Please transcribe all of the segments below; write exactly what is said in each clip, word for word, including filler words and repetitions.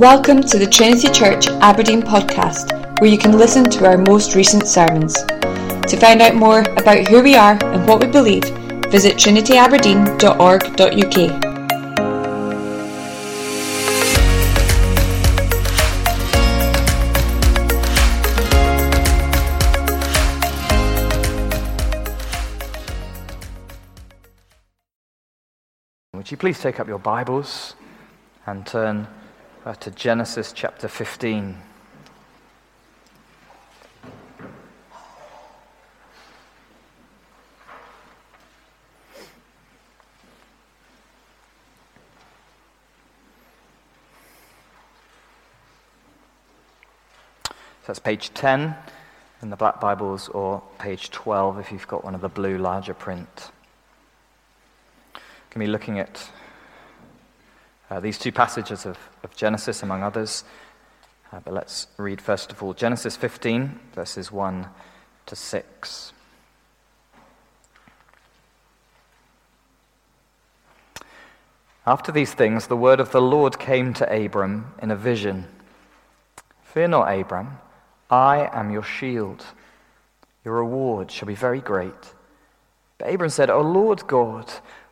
Welcome to the Trinity Church Aberdeen podcast, where you can listen to our most recent sermons. To find out more about who we are and what we believe, visit trinity aberdeen dot org dot u k. Would you please take up your Bibles and turn uh, to Genesis chapter fifteen. So that's page ten in the black Bibles, or page twelve if you've got one of the blue larger print. We're going to be looking at uh, these two passages of, of Genesis, among others. Uh, but let's read first of all Genesis fifteen, verses one to six. After these things, the word of the Lord came to Abram in a vision. Fear not, Abram, I am your shield. Your reward shall be very great. But Abram said, O Lord God,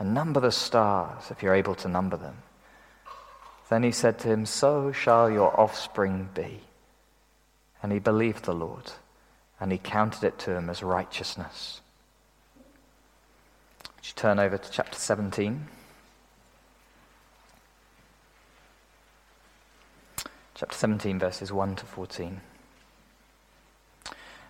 and number the stars, if you're able to number them. Then he said to him, So shall your offspring be. And he believed the Lord, and he counted it to him as righteousness. Would you turn over to chapter seventeen? Chapter seventeen, verses one to fourteen.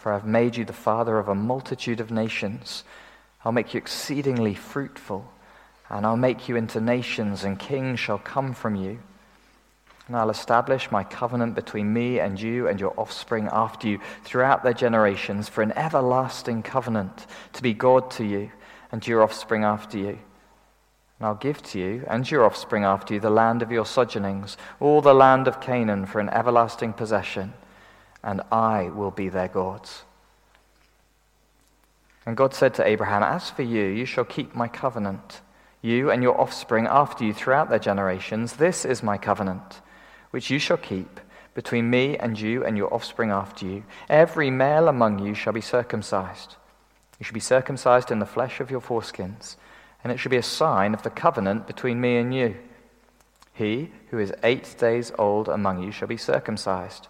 For I have made you the father of a multitude of nations. I'll make you exceedingly fruitful, and I'll make you into nations, and kings shall come from you. And I'll establish my covenant between me and you and your offspring after you throughout their generations for an everlasting covenant to be God to you and to your offspring after you. And I'll give to you and your offspring after you the land of your sojournings, all the land of Canaan for an everlasting possession. And I will be their God. And God said to Abraham, As for you, you shall keep my covenant, you and your offspring after you throughout their generations. This is my covenant, which you shall keep between me and you and your offspring after you. Every male among you shall be circumcised. You shall be circumcised in the flesh of your foreskins, and it shall be a sign of the covenant between me and you. He who is eight days old among you shall be circumcised.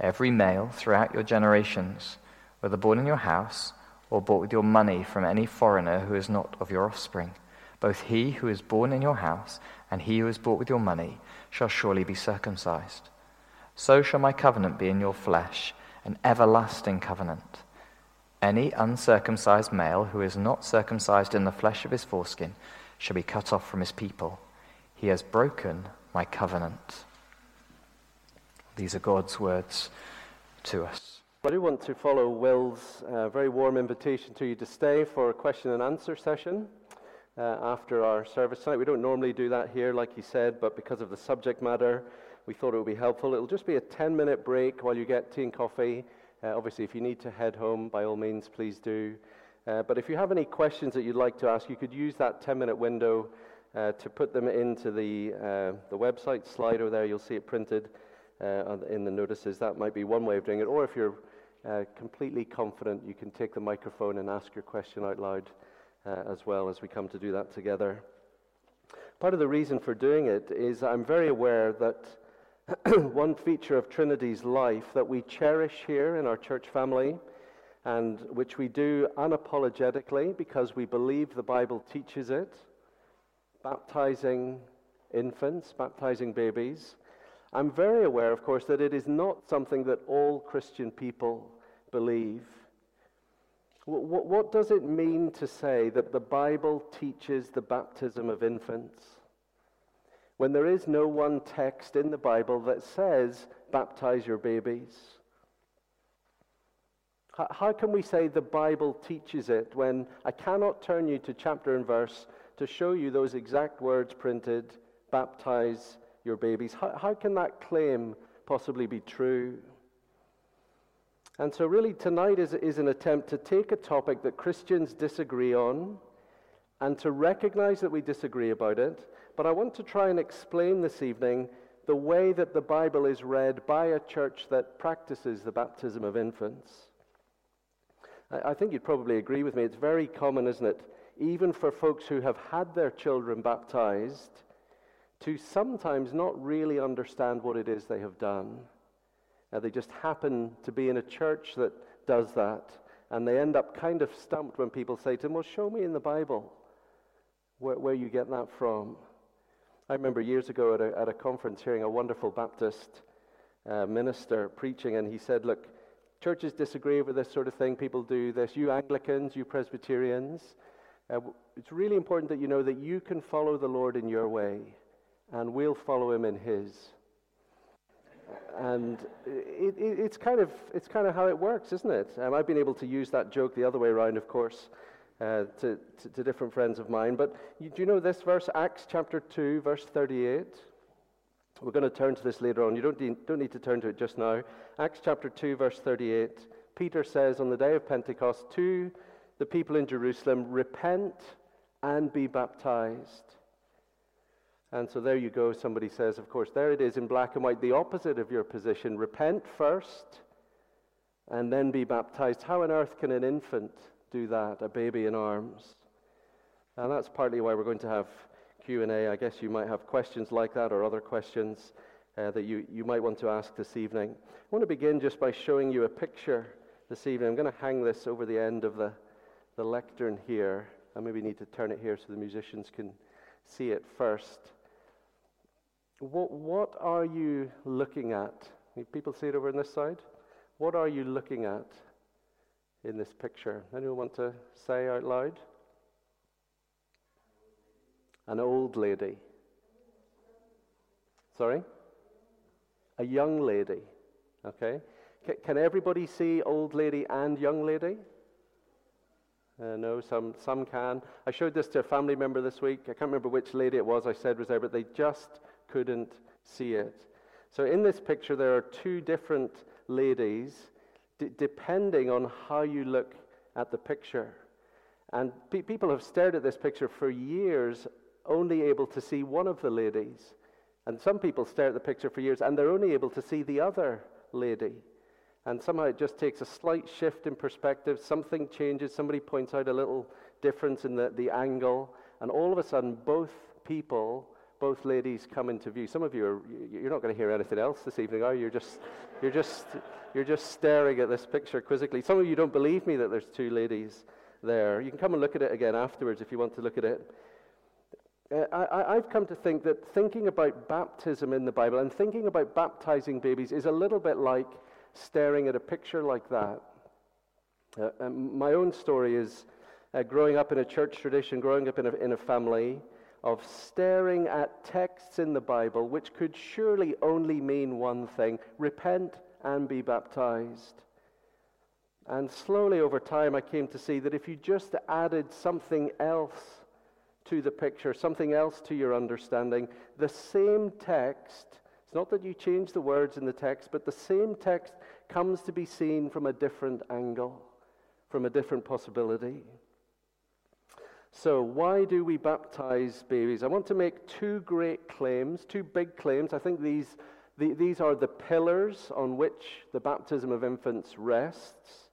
Every male throughout your generations, whether born in your house or bought with your money from any foreigner who is not of your offspring, both he who is born in your house and he who is bought with your money shall surely be circumcised. So shall my covenant be in your flesh, an everlasting covenant. Any uncircumcised male who is not circumcised in the flesh of his foreskin shall be cut off from his people. He has broken my covenant. These are God's words to us. I do want to follow Will's uh, very warm invitation to you to stay for a question and answer session uh, after our service tonight. We don't normally do that here, like he said, but because of the subject matter, we thought it would be helpful. It'll just be a ten-minute break while you get tea and coffee. Uh, obviously, if you need to head home, by all means, please do. Uh, but if you have any questions that you'd like to ask, you could use that ten-minute window uh, to put them into the uh, the website Slido there. You'll see it printed Uh, in the notices. That might be one way of doing it, or if you're uh, completely confident, you can take the microphone and ask your question out loud uh, as well as we come to do that together. Part of the reason for doing it is I'm very aware that One feature of Trinity's life that we cherish here in our church family, and which we do unapologetically because we believe the Bible teaches it, baptizing infants, baptizing babies. I'm very aware, of course, that it is not something that all Christian people believe. What, what does it mean to say that the Bible teaches the baptism of infants, when there is no one text in the Bible that says, baptize your babies? How can we say the Bible teaches it when I cannot turn you to chapter and verse to show you those exact words printed, baptize your babies? How, how can that claim possibly be true? And so really tonight is, is an attempt to take a topic that Christians disagree on and to recognize that we disagree about it. But I want to try and explain this evening the way that the Bible is read by a church that practices the baptism of infants. I think you'd probably agree with me. It's very common, isn't it, even for folks who have had their children baptized, to sometimes not really understand what it is they have done. Now, they just happen to be in a church that does that, and they end up kind of stumped when people say to them, well, show me in the Bible where, where you get that from. I remember years ago at a, at a conference hearing a wonderful Baptist uh, minister preaching, and he said, look, churches disagree over this sort of thing. People do this. You Anglicans, you Presbyterians, uh, it's really important that you know that you can follow the Lord in your way, and we'll follow him in his. And it, it, it's kind of it's kind of how it works, isn't it? Um, I've been able to use that joke the other way around, of course, uh, to, to, to different friends of mine. But you, do you know this verse, Acts chapter two, verse thirty-eight? We're going to turn to this later on. You don't need, don't need to turn to it just now. Acts chapter two, verse thirty-eight. Peter says, on the day of Pentecost, to the people in Jerusalem, repent and be baptized. And so there you go, somebody says, of course, there it is in black and white, the opposite of your position. Repent first and then be baptized. How on earth can an infant do that, a baby in arms? And that's partly why we're going to have Q and A. I guess you might have questions like that or other questions uh, that you, you might want to ask this evening. I want to begin just by showing you a picture this evening. I'm going to hang this over the end of the, the lectern here. I maybe need to turn it here so the musicians can see it first. What, what are you looking at? Can people see it over on this side? What are you looking at in this picture? Anyone want to say out loud? An old lady. Sorry? A young lady. Okay. C- can everybody see old lady and young lady? Uh, no, some some can. I showed this to a family member this week. I can't remember which lady it was I said was there, but they just couldn't see it. So in this picture, there are two different ladies, d- depending on how you look at the picture. And pe- people have stared at this picture for years, only able to see one of the ladies. And some people stare at the picture for years, and they're only able to see the other lady. And somehow it just takes a slight shift in perspective. Something changes. Somebody points out a little difference in the, the angle. And all of a sudden, both people, both ladies come into view. Some of you, are, you're not going to hear anything else this evening, are you? You're just, you're just, you're just staring at this picture quizzically. Some of you don't believe me that there's two ladies there. You can come and look at it again afterwards if you want to look at it. Uh, I, I've come to think that thinking about baptism in the Bible and thinking about baptizing babies is a little bit like staring at a picture like that. Uh, and my own story is uh, growing up in a church tradition, growing up in a, in a family of staring at texts in the Bible which could surely only mean one thing: repent and be baptized. And slowly over time, I came to see that if you just added something else to the picture, something else to your understanding, the same text, it's not that you change the words in the text, but the same text comes to be seen from a different angle, from a different possibility. So why do we baptize babies? I want to make two great claims, two big claims. I think these, the, these are the pillars on which the baptism of infants rests.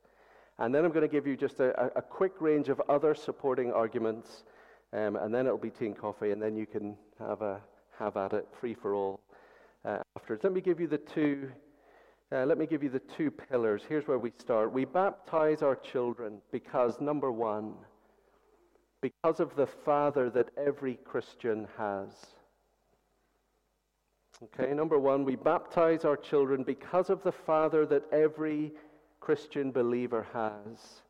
And then I'm going to give you just a, a quick range of other supporting arguments, um, and then it'll be tea and coffee, and then you can have a have at it, free for all. uh, afterwards. Let me give you the two. Uh, let me give you the two pillars. Here's where we start. We baptize our children because, number one, because of the father that every Christian has. Okay, number one, we baptize our children because of the father that every Christian believer has.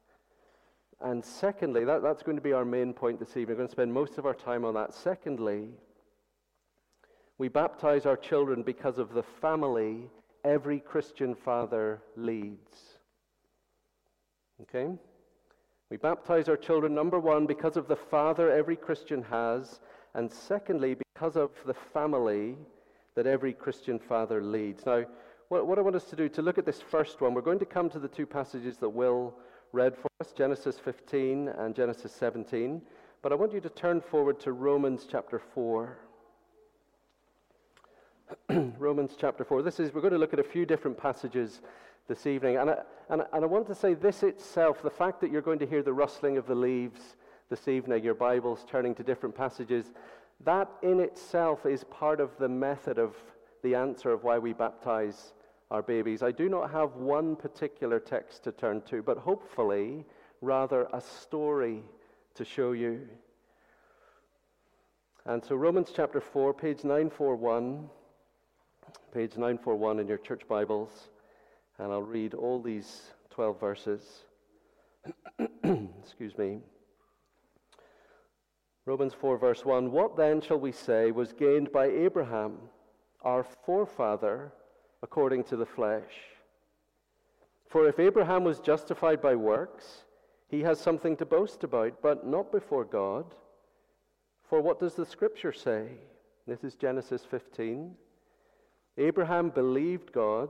And secondly, that, that's going to be our main point this evening. We're going to spend most of our time on that. Secondly, we baptize our children because of the family every Christian father leads. Okay? We baptize our children, number one, because of the father every Christian has, and secondly, because of the family that every Christian father leads. Now, what, what I want us to do, to look at this first one, we're going to come to the two passages that Will read for us, Genesis fifteen and Genesis seventeen, but I want you to turn forward to Romans chapter four. Romans chapter four. This is, we're going to look at a few different passages this evening. And I, and, and I want to say this itself, the fact that you're going to hear the rustling of the leaves this evening, your Bibles turning to different passages, that in itself is part of the method of the answer of why we baptize our babies. I do not have one particular text to turn to, but hopefully rather a story to show you. And so Romans chapter four, page nine forty-one. Page nine forty-one in your church Bibles, and I'll read all these twelve verses. Excuse me. Romans four, verse one, "What then shall we say was gained by Abraham, our forefather, according to the flesh? For if Abraham was justified by works, he has something to boast about, but not before God. For what does the Scripture say?" This is Genesis fifteen. "Abraham believed God,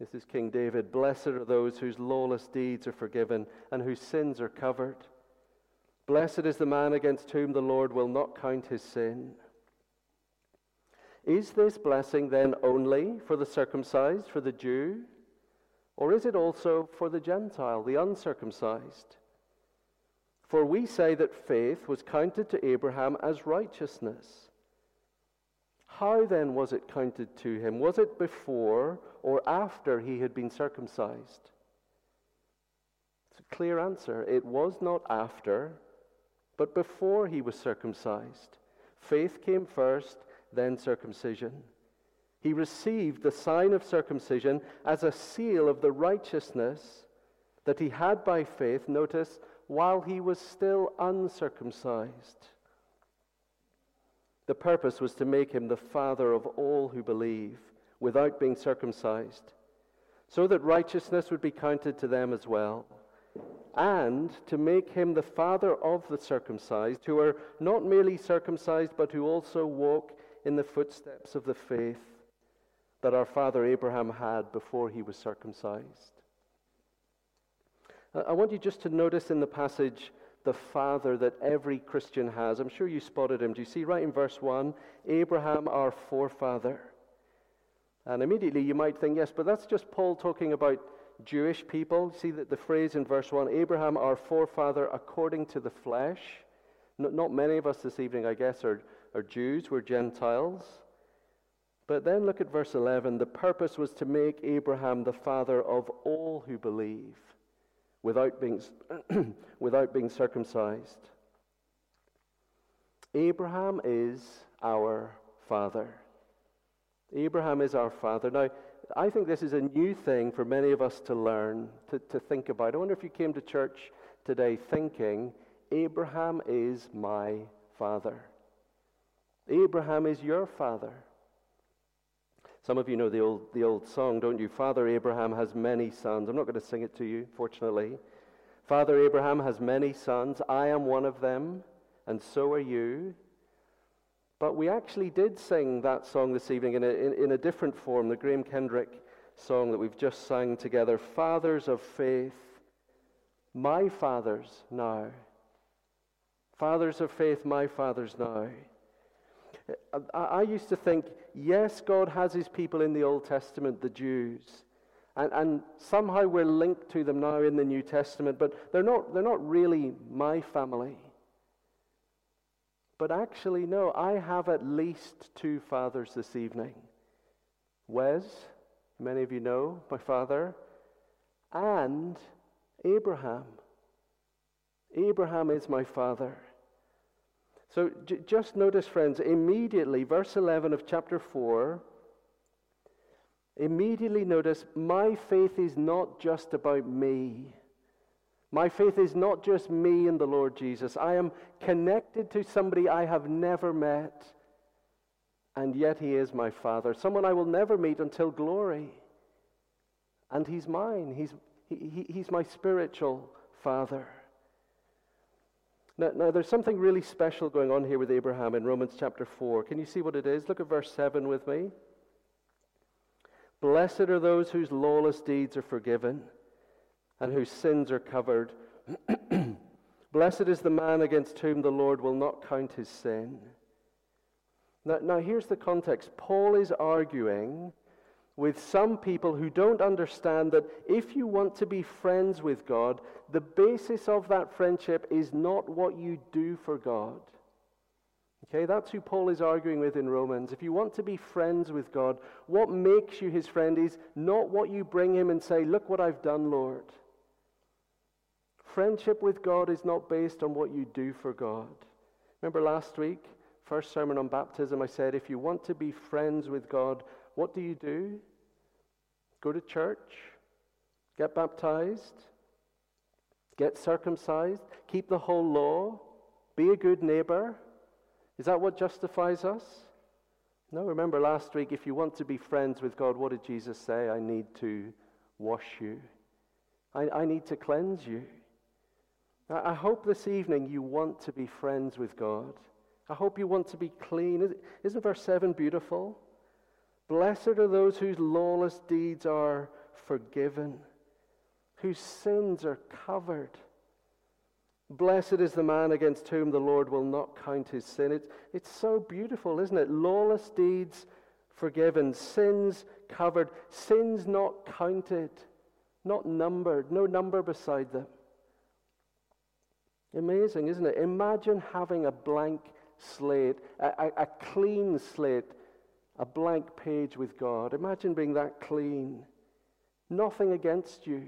This is King David. "Blessed are those whose lawless deeds are forgiven and whose sins are covered. Blessed is the man against whom the Lord will not count his sin. Is this blessing then only for the circumcised, for the Jew, or is it also for the Gentile, the uncircumcised? For we say that faith was counted to Abraham as righteousness. How then was it counted to him? Was it before or after he had been circumcised?" It's a clear answer. It was not after, but before he was circumcised. Faith came first, then circumcision. He received the sign of circumcision as a seal of the righteousness that he had by faith, notice, while he was still uncircumcised. The purpose was to make him the father of all who believe, without being circumcised, so that righteousness would be counted to them as well, and to make him the father of the circumcised, who are not merely circumcised, but who also walk in the footsteps of the faith that our father Abraham had before he was circumcised." I want you just to notice in the passage the father that every Christian has. I'm sure you spotted him. Do you see right in verse one, Abraham, our forefather? And immediately you might think, yes, but that's just Paul talking about Jewish people. See that the phrase in verse one, Abraham, our forefather, according to the flesh. Not, not many of us this evening, I guess, are, are Jews. We're Gentiles. But then look at verse eleven. "The purpose was to make Abraham the father of all who believe, without being, without being circumcised." Abraham is our father. Abraham is our father. Now, I think this is a new thing for many of us to learn, to, to think about. I wonder if you came to church today thinking, Abraham is my father. Abraham is your father. Some of you know the old the old song, don't you? "Father Abraham has many sons." I'm not going to sing it to you, fortunately. "Father Abraham has many sons. I am one of them, and so are you." But we actually did sing that song this evening in a, in, in a different form, the Graham Kendrick song that we've just sang together, fathers of faith, my fathers now. Fathers of faith, my fathers now. I, I used to think, yes, God has his people in the Old Testament, the Jews, and, and somehow we're linked to them now in the New Testament, but they're not, they're not really my family. But actually, no, I have at least two fathers this evening. Wes, many of you know, my father, and Abraham. Abraham is my father. So j- just notice, friends, immediately, verse eleven of chapter four, immediately notice, my faith is not just about me. My faith is not just me and the Lord Jesus. I am connected to somebody I have never met, and yet he is my father, someone I will never meet until glory. And he's mine. He's he, he's my spiritual father. Now, now, there's something really special going on here with Abraham in Romans chapter four. Can you see what it is? Look at verse seven with me. Blessed are those whose lawless deeds are forgiven and whose sins are covered. Blessed is the man against whom the Lord will not count his sin. Now, now here's the context. Paul is arguing with some people who don't understand that if you want to be friends with God, the basis of that friendship is not what you do for God. Okay, that's who Paul is arguing with in Romans. If you want to be friends with God, what makes you his friend is not what you bring him and say, look what I've done, Lord. Friendship with God is not based on what you do for God. Remember last week, first sermon on baptism, I said, if you want to be friends with God, what do you do? Go to church, get baptized, get circumcised, keep the whole law, be a good neighbor. Is that what justifies us? No, remember last week, if you want to be friends with God, what did Jesus say? I need to wash you. I, I need to cleanse you. I, I hope this evening you want to be friends with God. I hope you want to be clean. Isn't verse seven beautiful? Blessed are those whose lawless deeds are forgiven, whose sins are covered. Blessed is the man against whom the Lord will not count his sin. It's, it's so beautiful, isn't it? Lawless deeds forgiven, sins covered, sins not counted, not numbered, no number beside them. Amazing, isn't it? Imagine having a blank slate, a, a, a clean slate, a blank page with God. Imagine being that clean. Nothing against you.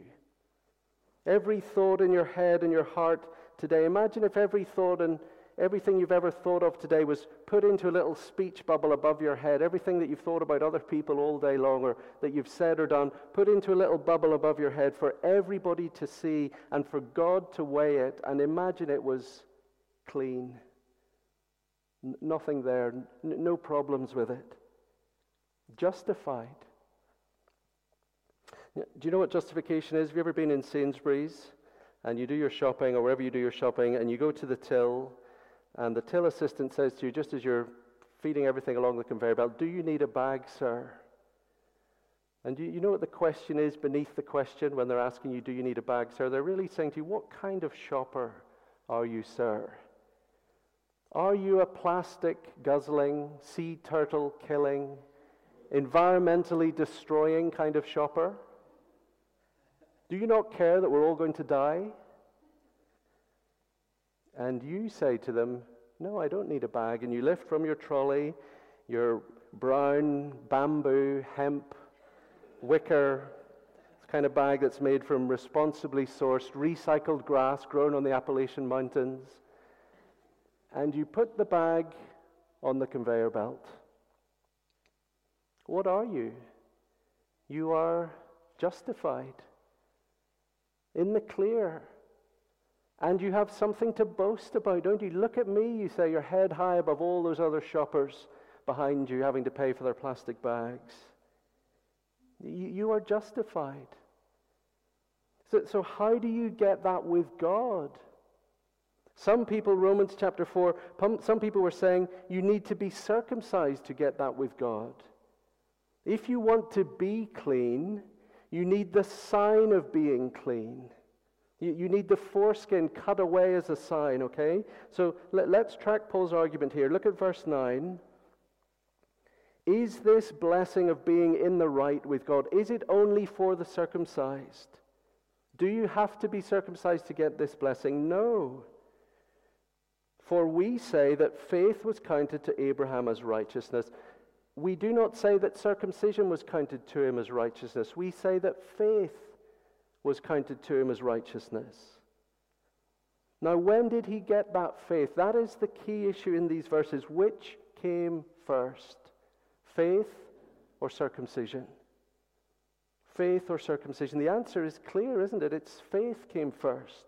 Every thought in your head and your heart today, imagine if every thought and everything you've ever thought of today was put into a little speech bubble above your head. Everything that you've thought about other people all day long or that you've said or done, put into a little bubble above your head for everybody to see and for God to weigh it, and imagine it was clean. N- nothing there, n- no problems with it. Justified. Do you know what justification is? Have you ever been in Sainsbury's and you do your shopping or wherever you do your shopping and you go to the till and the till assistant says to you, just as you're feeding everything along the conveyor belt, do you need a bag, sir? And you, you know what the question is beneath the question when they're asking you, do you need a bag, sir? They're really saying to you, what kind of shopper are you, sir? Are you a plastic guzzling, sea turtle killing, environmentally destroying kind of shopper? Do you not care that we're all going to die? And you say to them, no, I don't need a bag. And you lift from your trolley your brown bamboo, hemp, wicker kind of bag that's made from responsibly sourced, recycled grass grown on the Appalachian Mountains. And you put the bag on the conveyor belt. What are you? You are justified, in the clear, and you have something to boast about, don't you? Look at me, you say, your head high above all those other shoppers behind you having to pay for their plastic bags. You are justified. So, so how do you get that with God? Some people, Romans chapter four, some people were saying you need to be circumcised to get that with God. If you want to be clean, you need the sign of being clean. You, you need the foreskin cut away as a sign, okay? So let, let's track Paul's argument here. Look at verse nine. Is this blessing of being in the right with God, is it only for the circumcised? Do you have to be circumcised to get this blessing? No. For we say that faith was counted to Abraham as righteousness. We do not say that circumcision was counted to him as righteousness. We say that faith was counted to him as righteousness. Now, when did he get that faith? That is the key issue in these verses. Which came first? Faith or circumcision? Faith or circumcision? The answer is clear, isn't it? It's faith came first.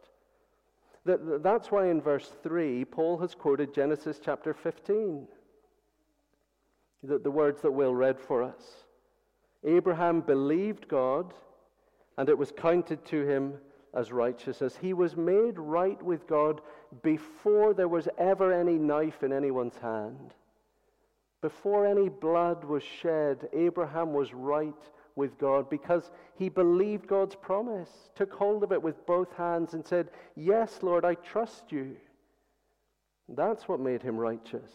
That, that's why in verse three, Paul has quoted Genesis chapter fifteen. The, the words that Will read for us. Abraham believed God, and it was counted to him as righteousness. He was made right with God before there was ever any knife in anyone's hand. Before any blood was shed, Abraham was right with God because he believed God's promise, took hold of it with both hands and said, "Yes, Lord, I trust you." That's what made him righteous.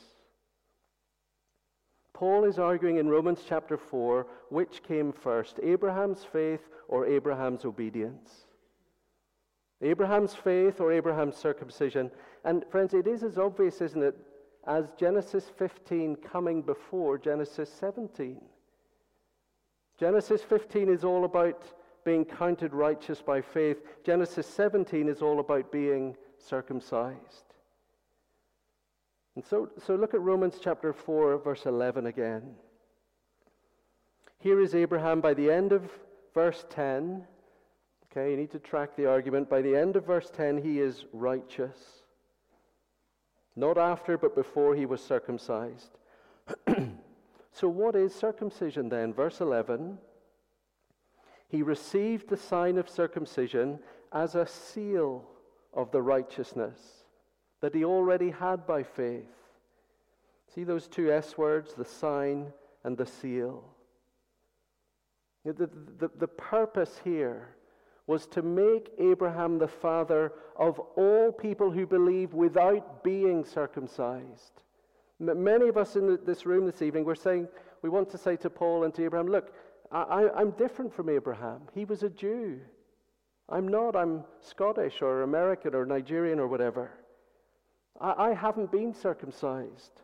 Paul is arguing in Romans chapter four, which came first, Abraham's faith or Abraham's obedience? Abraham's faith or Abraham's circumcision? And friends, it is as obvious, isn't it, as Genesis fifteen coming before Genesis seventeen. Genesis fifteen is all about being counted righteous by faith. Genesis seventeen is all about being circumcised. And so, so look at Romans chapter four, verse eleven again. Here is Abraham by the end of verse ten. Okay, you need to track the argument. By the end of verse ten, he is righteous. Not after, but before he was circumcised. So what is circumcision then? Verse eleven. He received the sign of circumcision as a seal of the righteousness that he already had by faith. See those two S words, the sign and the seal. The, the, the purpose here was to make Abraham the father of all people who believe without being circumcised. Many of us in this room this evening, we're saying, we want to say to Paul and to Abraham, look, I, I'm different from Abraham. He was a Jew. I'm not. I'm Scottish or American or Nigerian or whatever. I haven't been circumcised,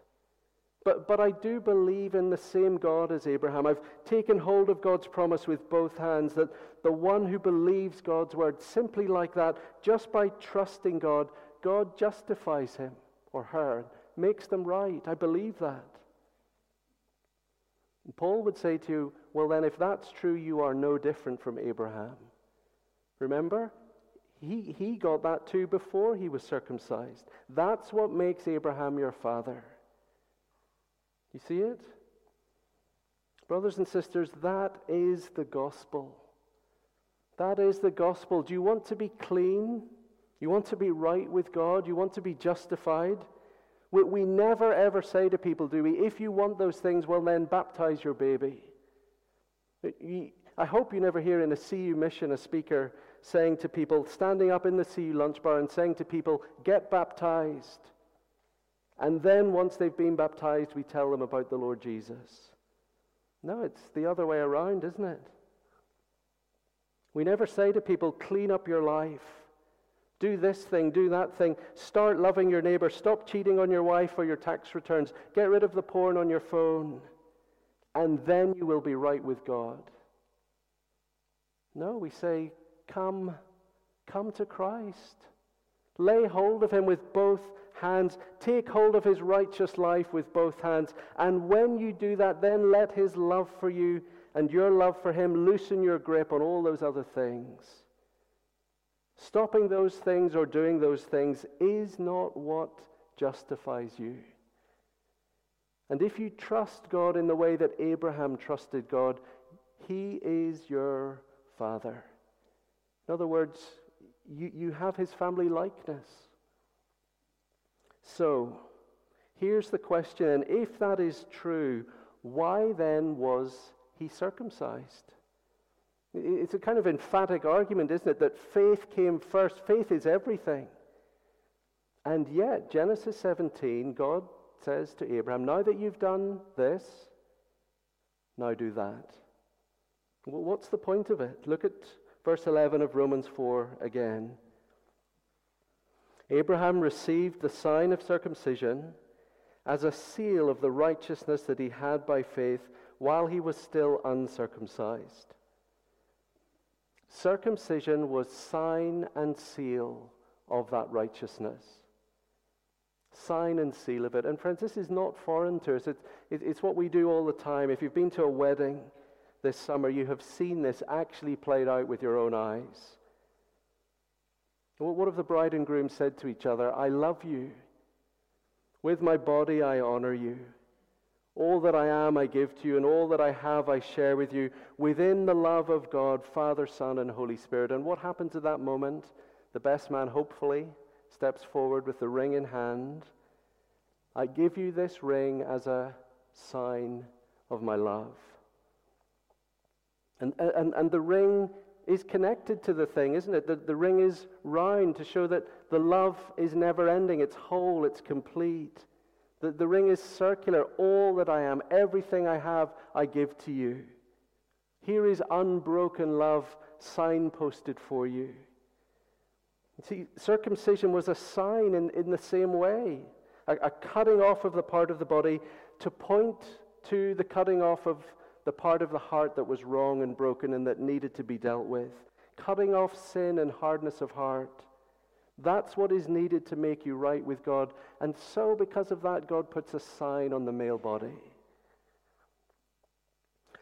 but, but I do believe in the same God as Abraham. I've taken hold of God's promise with both hands that the one who believes God's word, simply like that, just by trusting God, God justifies him or her, makes them right. I believe that. And Paul would say to you, well then, if that's true, you are no different from Abraham. Remember? He he got that too before he was circumcised. That's what makes Abraham your father. You see it? Brothers and sisters, that is the gospel. That is the gospel. Do you want to be clean? You want to be right with God? You want to be justified? We, we never ever say to people, do we, if you want those things, well then baptize your baby. I hope you never hear in a C U mission a speaker saying to people, standing up in the C U lunch bar and saying to people, get baptized. And then once they've been baptized, we tell them about the Lord Jesus. No, it's the other way around, isn't it? We never say to people, clean up your life. Do this thing, do that thing. Start loving your neighbor. Stop cheating on your wife or your tax returns. Get rid of the porn on your phone. And then you will be right with God. No, we say, Come, come to Christ. Lay hold of him with both hands. Take hold of his righteous life with both hands. And when you do that, then let his love for you and your love for him loosen your grip on all those other things. Stopping those things or doing those things is not what justifies you. And if you trust God in the way that Abraham trusted God, he is your father. In other words, you, you have his family likeness. So, here's the question, if that is true, why then was he's circumcised. It's a kind of emphatic argument, isn't it, that faith came first. Faith is everything. And yet, Genesis seventeen, God says to Abraham, now that you've done this, now do that. Well, what's the point of it? Look at verse eleven of Romans four again. Abraham received the sign of circumcision as a seal of the righteousness that he had by faith while he was still uncircumcised. Circumcision was sign and seal of that righteousness. Sign and seal of it. And friends, this is not foreign to us. It, it, it's what we do all the time. If you've been to a wedding this summer, you have seen this actually played out with your own eyes. Well, what have the bride and groom said to each other? I love you. With my body I honor you. All that I am I give to you, and all that I have I share with you, within the love of God, Father, Son, and Holy Spirit. And what happens at that moment? The best man, hopefully, steps forward with the ring in hand. I give you this ring as a sign of my love. And and, and the ring is connected to the thing, isn't it? The, the ring is round to show that the love is never ending. It's whole, it's complete. The, the ring is circular. All that I am, everything I have, I give to you. Here is unbroken love signposted for you. See, circumcision was a sign in, in the same way, a, a cutting off of the part of the body to point to the cutting off of the part of the heart that was wrong and broken and that needed to be dealt with. Cutting off sin and hardness of heart. That's what is needed to make you right with God. And so because of that, God puts a sign on the male body.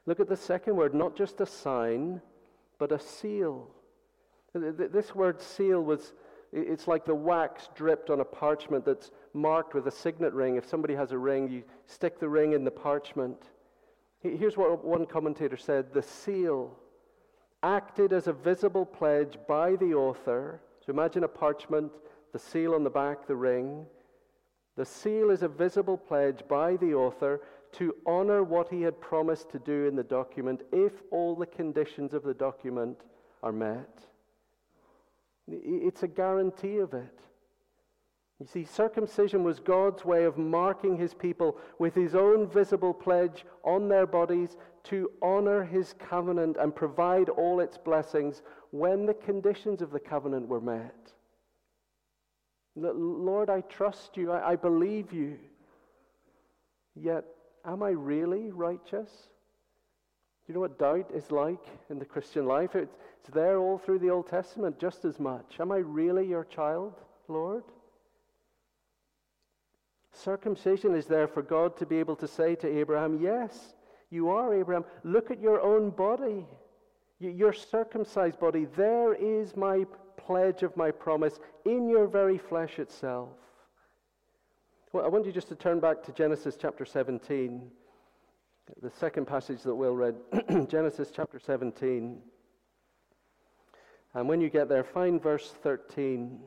Look at the second word, not just a sign, but a seal. This word seal was, it's like the wax dripped on a parchment that's marked with a signet ring. If somebody has a ring, you stick the ring in the parchment. Here's what one commentator said, the seal acted as a visible pledge by the author. So imagine a parchment, the seal on the back, the ring. The seal is a visible pledge by the author to honor what he had promised to do in the document if all the conditions of the document are met. It's a guarantee of it. You see, circumcision was God's way of marking his people with his own visible pledge on their bodies to honor his covenant and provide all its blessings when the conditions of the covenant were met. Lord, I trust you. I, I believe you. Yet, am I really righteous? You know what doubt is like in the Christian life? It's there all through the Old Testament just as much. Am I really your child, Lord? Circumcision is there for God to be able to say to Abraham, yes, you are, Abraham. Look at your own body, your circumcised body. There is my pledge of my promise in your very flesh itself. Well, I want you just to turn back to Genesis chapter seventeen. The second passage that Will read, Genesis chapter seventeen. And when you get there, find verse thirteen.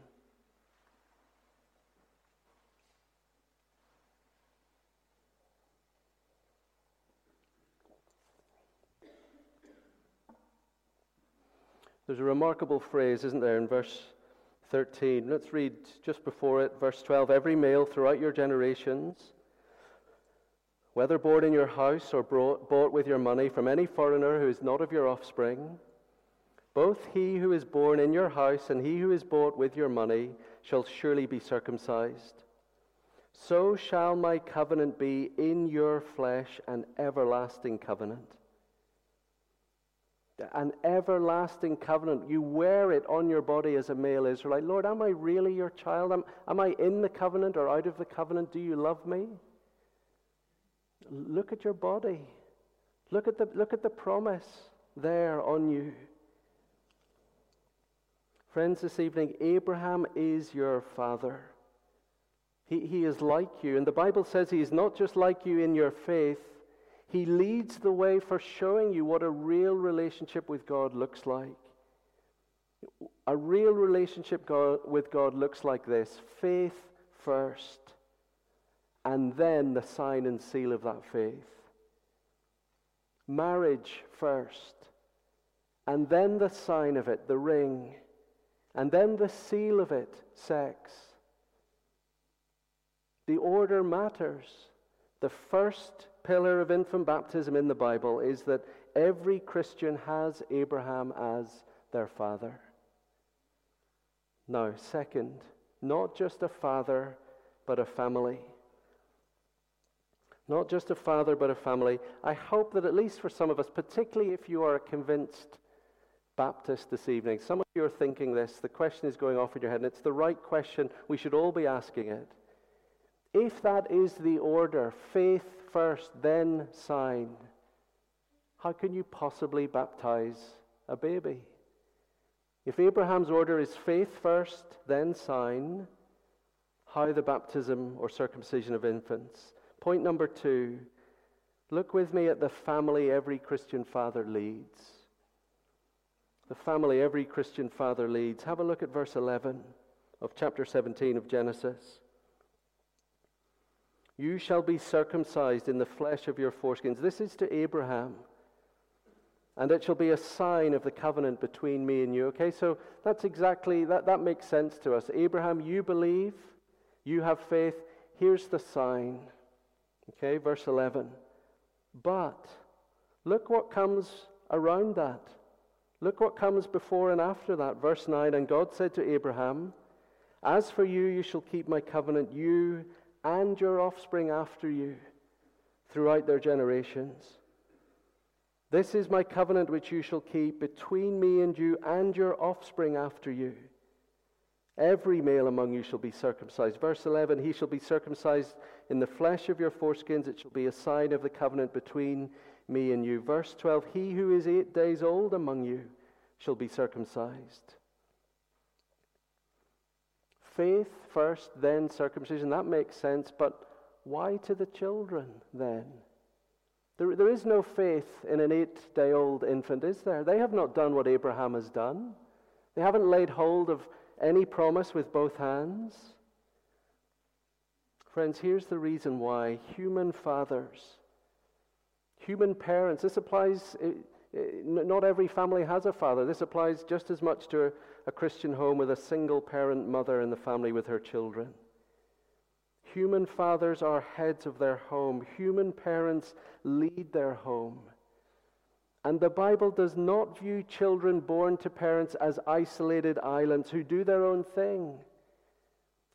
There's a remarkable phrase, isn't there, in verse thirteen. Let's read just before it, verse twelve. Every male throughout your generations, whether born in your house or brought, bought with your money from any foreigner who is not of your offspring, both he who is born in your house and he who is bought with your money shall surely be circumcised. So shall my covenant be in your flesh, an everlasting covenant. An everlasting covenant. You wear it on your body as a male Israelite. Lord, am I really your child? Am, am I in the covenant or out of the covenant? Do you love me? Look at your body. Look at the, look at the promise there on you. Friends, this evening, Abraham is your father. He, he is like you. And the Bible says he is not just like you in your faith. He leads the way for showing you what a real relationship with God looks like. A real relationship God, with God looks like this. Faith first, and then the sign and seal of that faith. marriage first, and then the sign of it, the ring, and then the seal of it, sex. The order matters. The first pillar of infant baptism in the Bible is that every Christian has Abraham as their father. Now, second, not just a father, but a family. Not just a father, but a family. I hope that at least for some of us, particularly if you are a convinced Baptist this evening, some of you are thinking this, the question is going off in your head, and it's the right question. We should all be asking it. If that is the order, faith first, then sign, how can you possibly baptize a baby? If Abraham's order is faith first, then sign, how the baptism or circumcision of infants? Point number two, look with me at the family every Christian father leads. The family every Christian father leads. Have a look at verse eleven of chapter seventeen of Genesis. You shall be circumcised in the flesh of your foreskins. This is to Abraham. And it shall be a sign of the covenant between me and you. Okay, so that's exactly, that, that makes sense to us. Abraham, you believe, you have faith. Here's the sign. Okay, verse eleven. But look what comes around that. Look what comes before and after that. Verse nine, and God said to Abraham, as for you, you shall keep my covenant, you and your offspring after you throughout their generations. This is my covenant which you shall keep between me and you and your offspring after you. Every male among you shall be circumcised. Verse eleven, he shall be circumcised in the flesh of your foreskins. It shall be a sign of the covenant between me and you. Verse twelve, he who is eight days old among you shall be circumcised. Faith first, then circumcision. That makes sense, but why to the children then? There, there is no faith in an eight-day-old infant, is there? They have not done what Abraham has done. They haven't laid hold of any promise with both hands. Friends, here's the reason why human fathers, human parents, this applies, not every family has a father. This applies just as much to a Christian home with a single parent mother in the family with her children. Human fathers are heads of their home. Human parents lead their home. And the Bible does not view children born to parents as isolated islands who do their own thing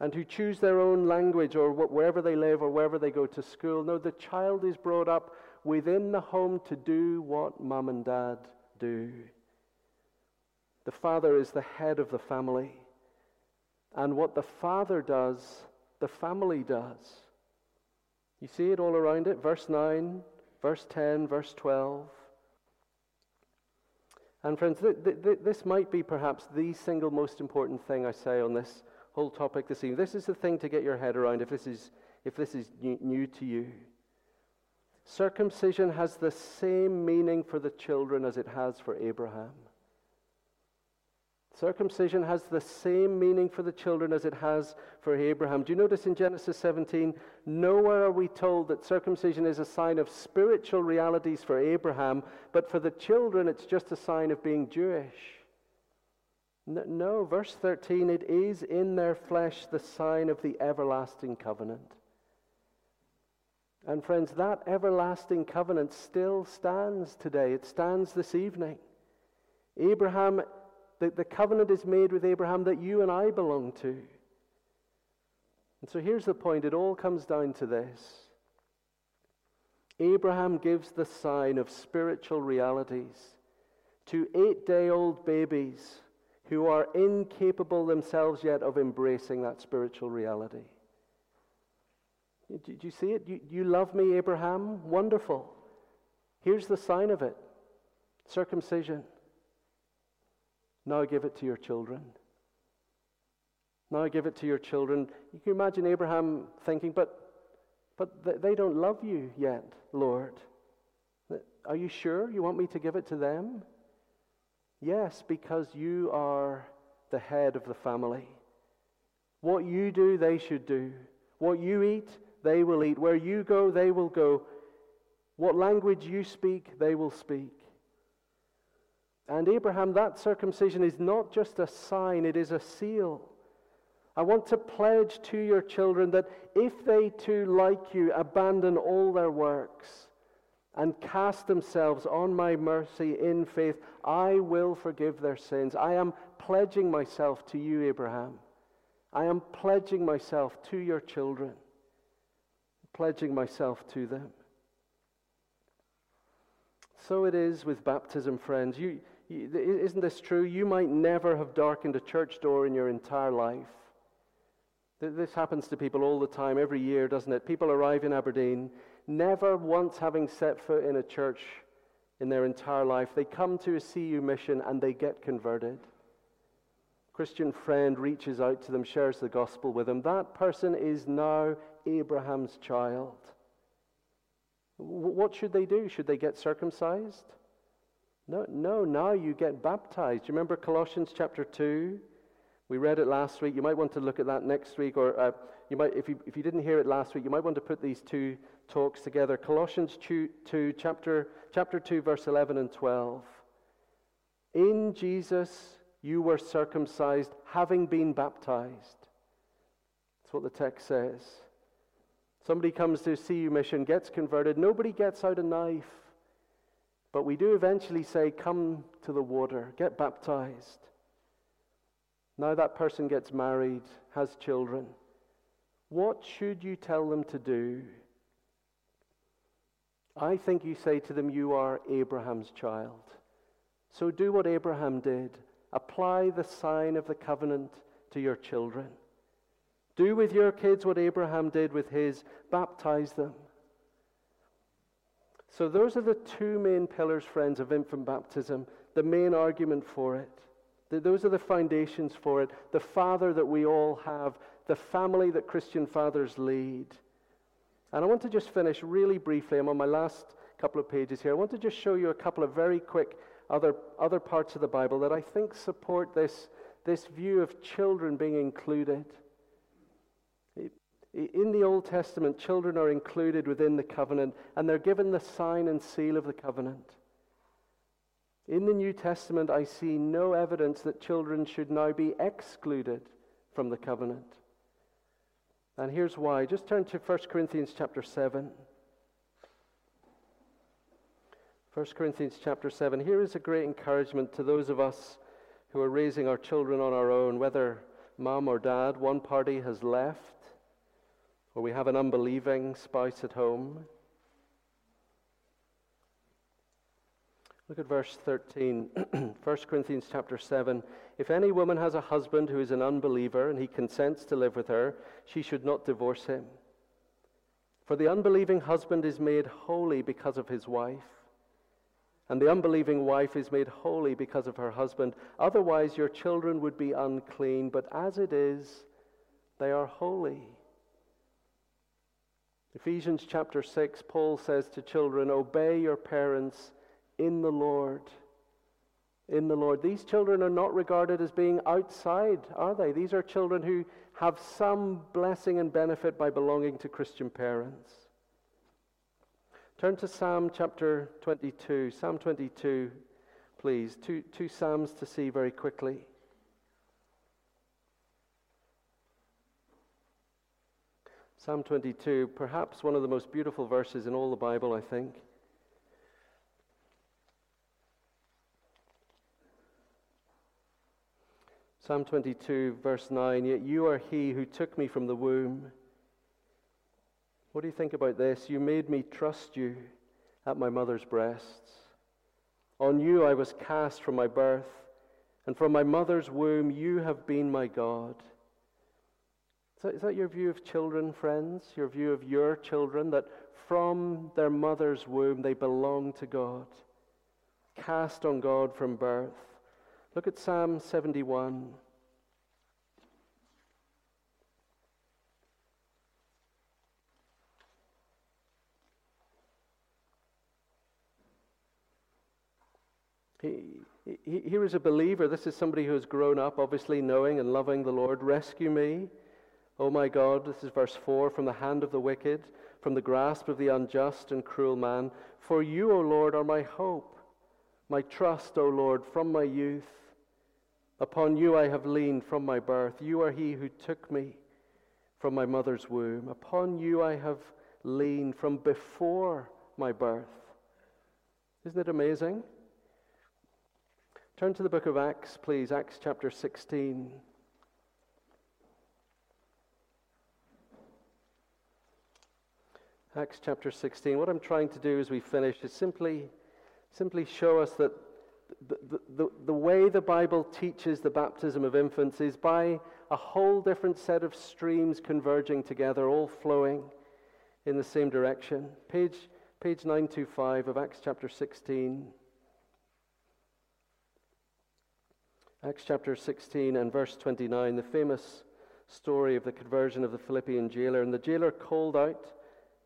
and who choose their own language or wherever they live or wherever they go to school. No, the child is brought up within the home to do what mum and dad do. The father is the head of the family. And what the father does, the family does. You see it all around it? Verse nine, verse ten, verse twelve. And friends, th- th- this might be perhaps the single most important thing I say on this whole topic this evening. This is the thing to get your head around if this is, if this is new, new to you. Circumcision has the same meaning for the children as it has for Abraham. Circumcision has the same meaning for the children as it has for Abraham. Do you notice in Genesis seventeen, nowhere are we told that circumcision is a sign of spiritual realities for Abraham, but for the children it's just a sign of being Jewish. No, verse thirteen, it is in their flesh the sign of the everlasting covenant. And friends, that everlasting covenant still stands today. It stands this evening. Abraham The, the covenant is made with Abraham that you and I belong to. And so here's the point. It all comes down to this. Abraham gives the sign of spiritual realities to eight-day-old babies who are incapable themselves yet of embracing that spiritual reality. Do you see it? You, you love me, Abraham? Wonderful. Here's the sign of it. Circumcision. Now give it to your children. Now give it to your children. You can imagine Abraham thinking, but but they don't love you yet, Lord. Are you sure you want me to give it to them? Yes, because you are the head of the family. What you do, they should do. What you eat, they will eat. Where you go, they will go. What language you speak, they will speak. And Abraham, that circumcision is not just a sign, it is a seal. I want to pledge to your children that if they too, like you, abandon all their works and cast themselves on my mercy in faith, I will forgive their sins. I am pledging myself to you, Abraham. I am pledging myself to your children, pledging myself to them. So it is with baptism, friends. You, you, isn't this true? You might never have darkened a church door in your entire life. This happens to people all the time, every year, doesn't it? People arrive in Aberdeen, never once having set foot in a church in their entire life. They come to a C U mission and they get converted. Christian friend reaches out to them, shares the gospel with them. That person is now Abraham's child. What should they do? Should they get circumcised? No, no, now you get baptized. You remember Colossians chapter two? We read it last week. You might want to look at that next week, or uh, you might, if you if you didn't hear it last week, you might want to put these two talks together. Colossians two, chapter chapter two, verse eleven and twelve. In Jesus you were circumcised, having been baptized. That's what the text says. Somebody comes to a C U mission, gets converted. Nobody gets out a knife. But we do eventually say, come to the water, get baptized. Now that person gets married, has children. What should you tell them to do? I think you say to them, you are Abraham's child. So do what Abraham did. Apply the sign of the covenant to your children. Do with your kids what Abraham did with his. Baptize them. So those are the two main pillars, friends, of infant baptism, the main argument for it. Those are the foundations for it. The father that we all have, the family that Christian fathers lead. And I want to just finish really briefly. I'm on my last couple of pages here. I want to just show you a couple of very quick other other parts of the Bible that I think support this, this view of children being included. In the Old Testament, children are included within the covenant, and they're given the sign and seal of the covenant. In the New Testament, I see no evidence that children should now be excluded from the covenant. And here's why. Just turn to First Corinthians chapter seven. First Corinthians chapter seven. Here is a great encouragement to those of us who are raising our children on our own, whether mom or dad, one party has left, or we have an unbelieving spouse at home. Look at verse thirteen, First Corinthians chapter seven. If any woman has a husband who is an unbeliever and he consents to live with her, she should not divorce him. For the unbelieving husband is made holy because of his wife, and the unbelieving wife is made holy because of her husband. Otherwise your children would be unclean, but as it is, they are holy. Ephesians chapter six, Paul says to children, obey your parents in the Lord, in the Lord. These children are not regarded as being outside, are they? These are children who have some blessing and benefit by belonging to Christian parents. Turn to Psalm chapter twenty-two. Psalm twenty-two, please. Two, two Psalms to see very quickly. Psalm twenty-two, perhaps one of the most beautiful verses in all the Bible, I think. Psalm twenty-two, verse nine, yet you are he who took me from the womb. What do you think about this? You made me trust you at my mother's breasts. On you I was cast from my birth, and from my mother's womb you have been my God. Is that, is that your view of children, friends? Your view of your children, that from their mother's womb they belong to God, cast on God from birth? Look at Psalm seventy-one. He, he, here is a believer. This is somebody who has grown up, obviously knowing and loving the Lord. Rescue me, O my God, this is verse four, from the hand of the wicked, from the grasp of the unjust and cruel man. For you, O Lord, are my hope, my trust, O Lord, from my youth. Upon you I have leaned from my birth. You are he who took me from my mother's womb. Upon you I have leaned from before my birth. Isn't it amazing? Turn to the book of Acts, please. Acts chapter sixteen. Acts chapter sixteen. What I'm trying to do as we finish is simply, simply show us that the, the, the, the way the Bible teaches the baptism of infants is by a whole different set of streams converging together, all flowing in the same direction. Page, page nine twenty-five of Acts chapter sixteen. Acts chapter sixteen and verse twenty-nine, the famous story of the conversion of the Philippian jailer. And the jailer called out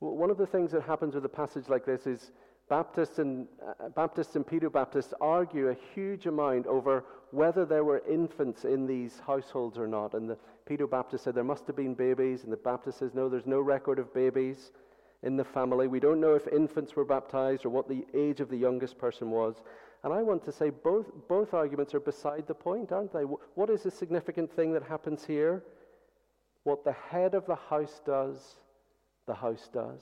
One of the things that happens with a passage like this is Baptists and uh, Baptists and Pedobaptists argue a huge amount over whether there were infants in these households or not. And the Pedobaptist said there must have been babies, and the Baptist says no, there's no record of babies in the family. We don't know if infants were baptized or what the age of the youngest person was. And I want to say both both arguments are beside the point, aren't they? What is the significant thing that happens here? What the head of the house does, the house does.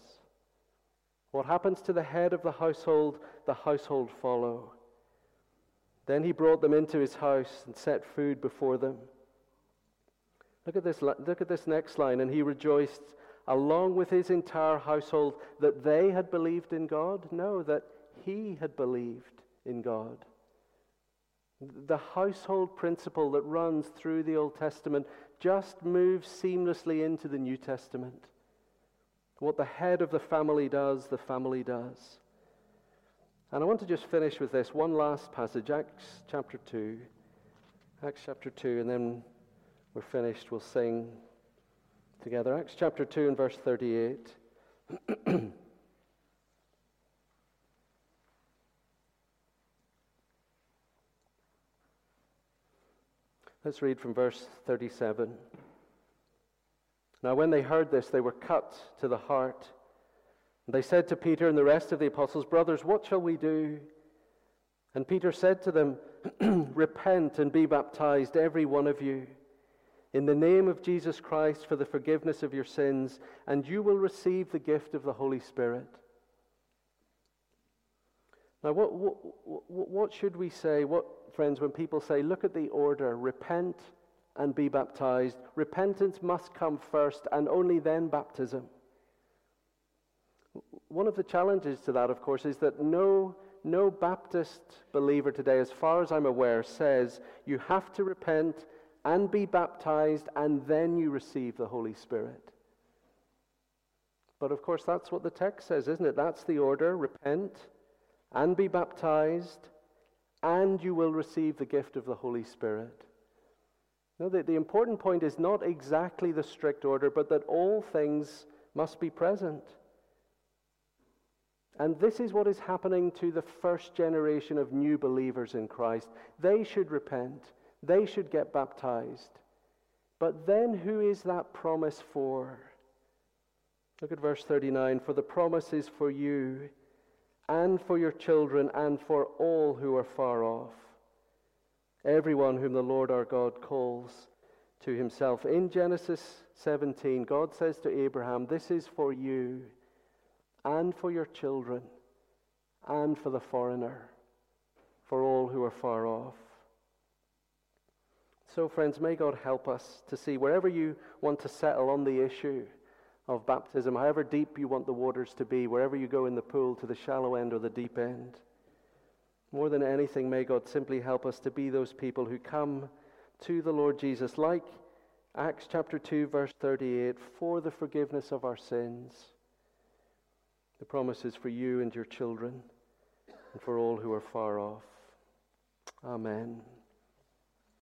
What happens to the head of the household, the household follow. Then he brought them into his house and set food before them. Look at this, look at this next line. And he rejoiced along with his entire household that they had believed in God. No, that he had believed in God. The household principle that runs through the Old Testament just moves seamlessly into the New Testament. What the head of the family does, the family does. And I want to just finish with this one last passage, Acts chapter two. Acts chapter two, and then we're finished. We'll sing together. Acts chapter two and verse thirty-eight. Let's read from verse thirty-seven. Now when they heard this, they were cut to the heart. And they said to Peter and the rest of the apostles, "Brothers, what shall we do?" And Peter said to them, "Repent and be baptized, every one of you, in the name of Jesus Christ for the forgiveness of your sins, and you will receive the gift of the Holy Spirit." Now what, what, what should we say, what, friends, when people say, look at the order, repent and be baptized. Repentance must come first and only then baptism. One of the challenges to that, of course, is that no, no Baptist believer today, as far as I'm aware, says you have to repent and be baptized and then you receive the Holy Spirit. But of course, that's what the text says, isn't it? That's the order, repent and be baptized and you will receive the gift of the Holy Spirit. No, the, the important point is not exactly the strict order, but that all things must be present. And this is what is happening to the first generation of new believers in Christ. They should repent. They should get baptized. But then who is that promise for? Look at verse thirty-nine. For the promise is for you and for your children and for all who are far off. Everyone whom the Lord our God calls to himself. In Genesis seventeen, God says to Abraham, this is for you and for your children and for the foreigner, for all who are far off. So friends, may God help us to see wherever you want to settle on the issue of baptism, however deep you want the waters to be, wherever you go in the pool, to the shallow end or the deep end. More than anything, may God simply help us to be those people who come to the Lord Jesus, like Acts chapter two, verse thirty-eight, for the forgiveness of our sins. The promise is for you and your children and for all who are far off. Amen.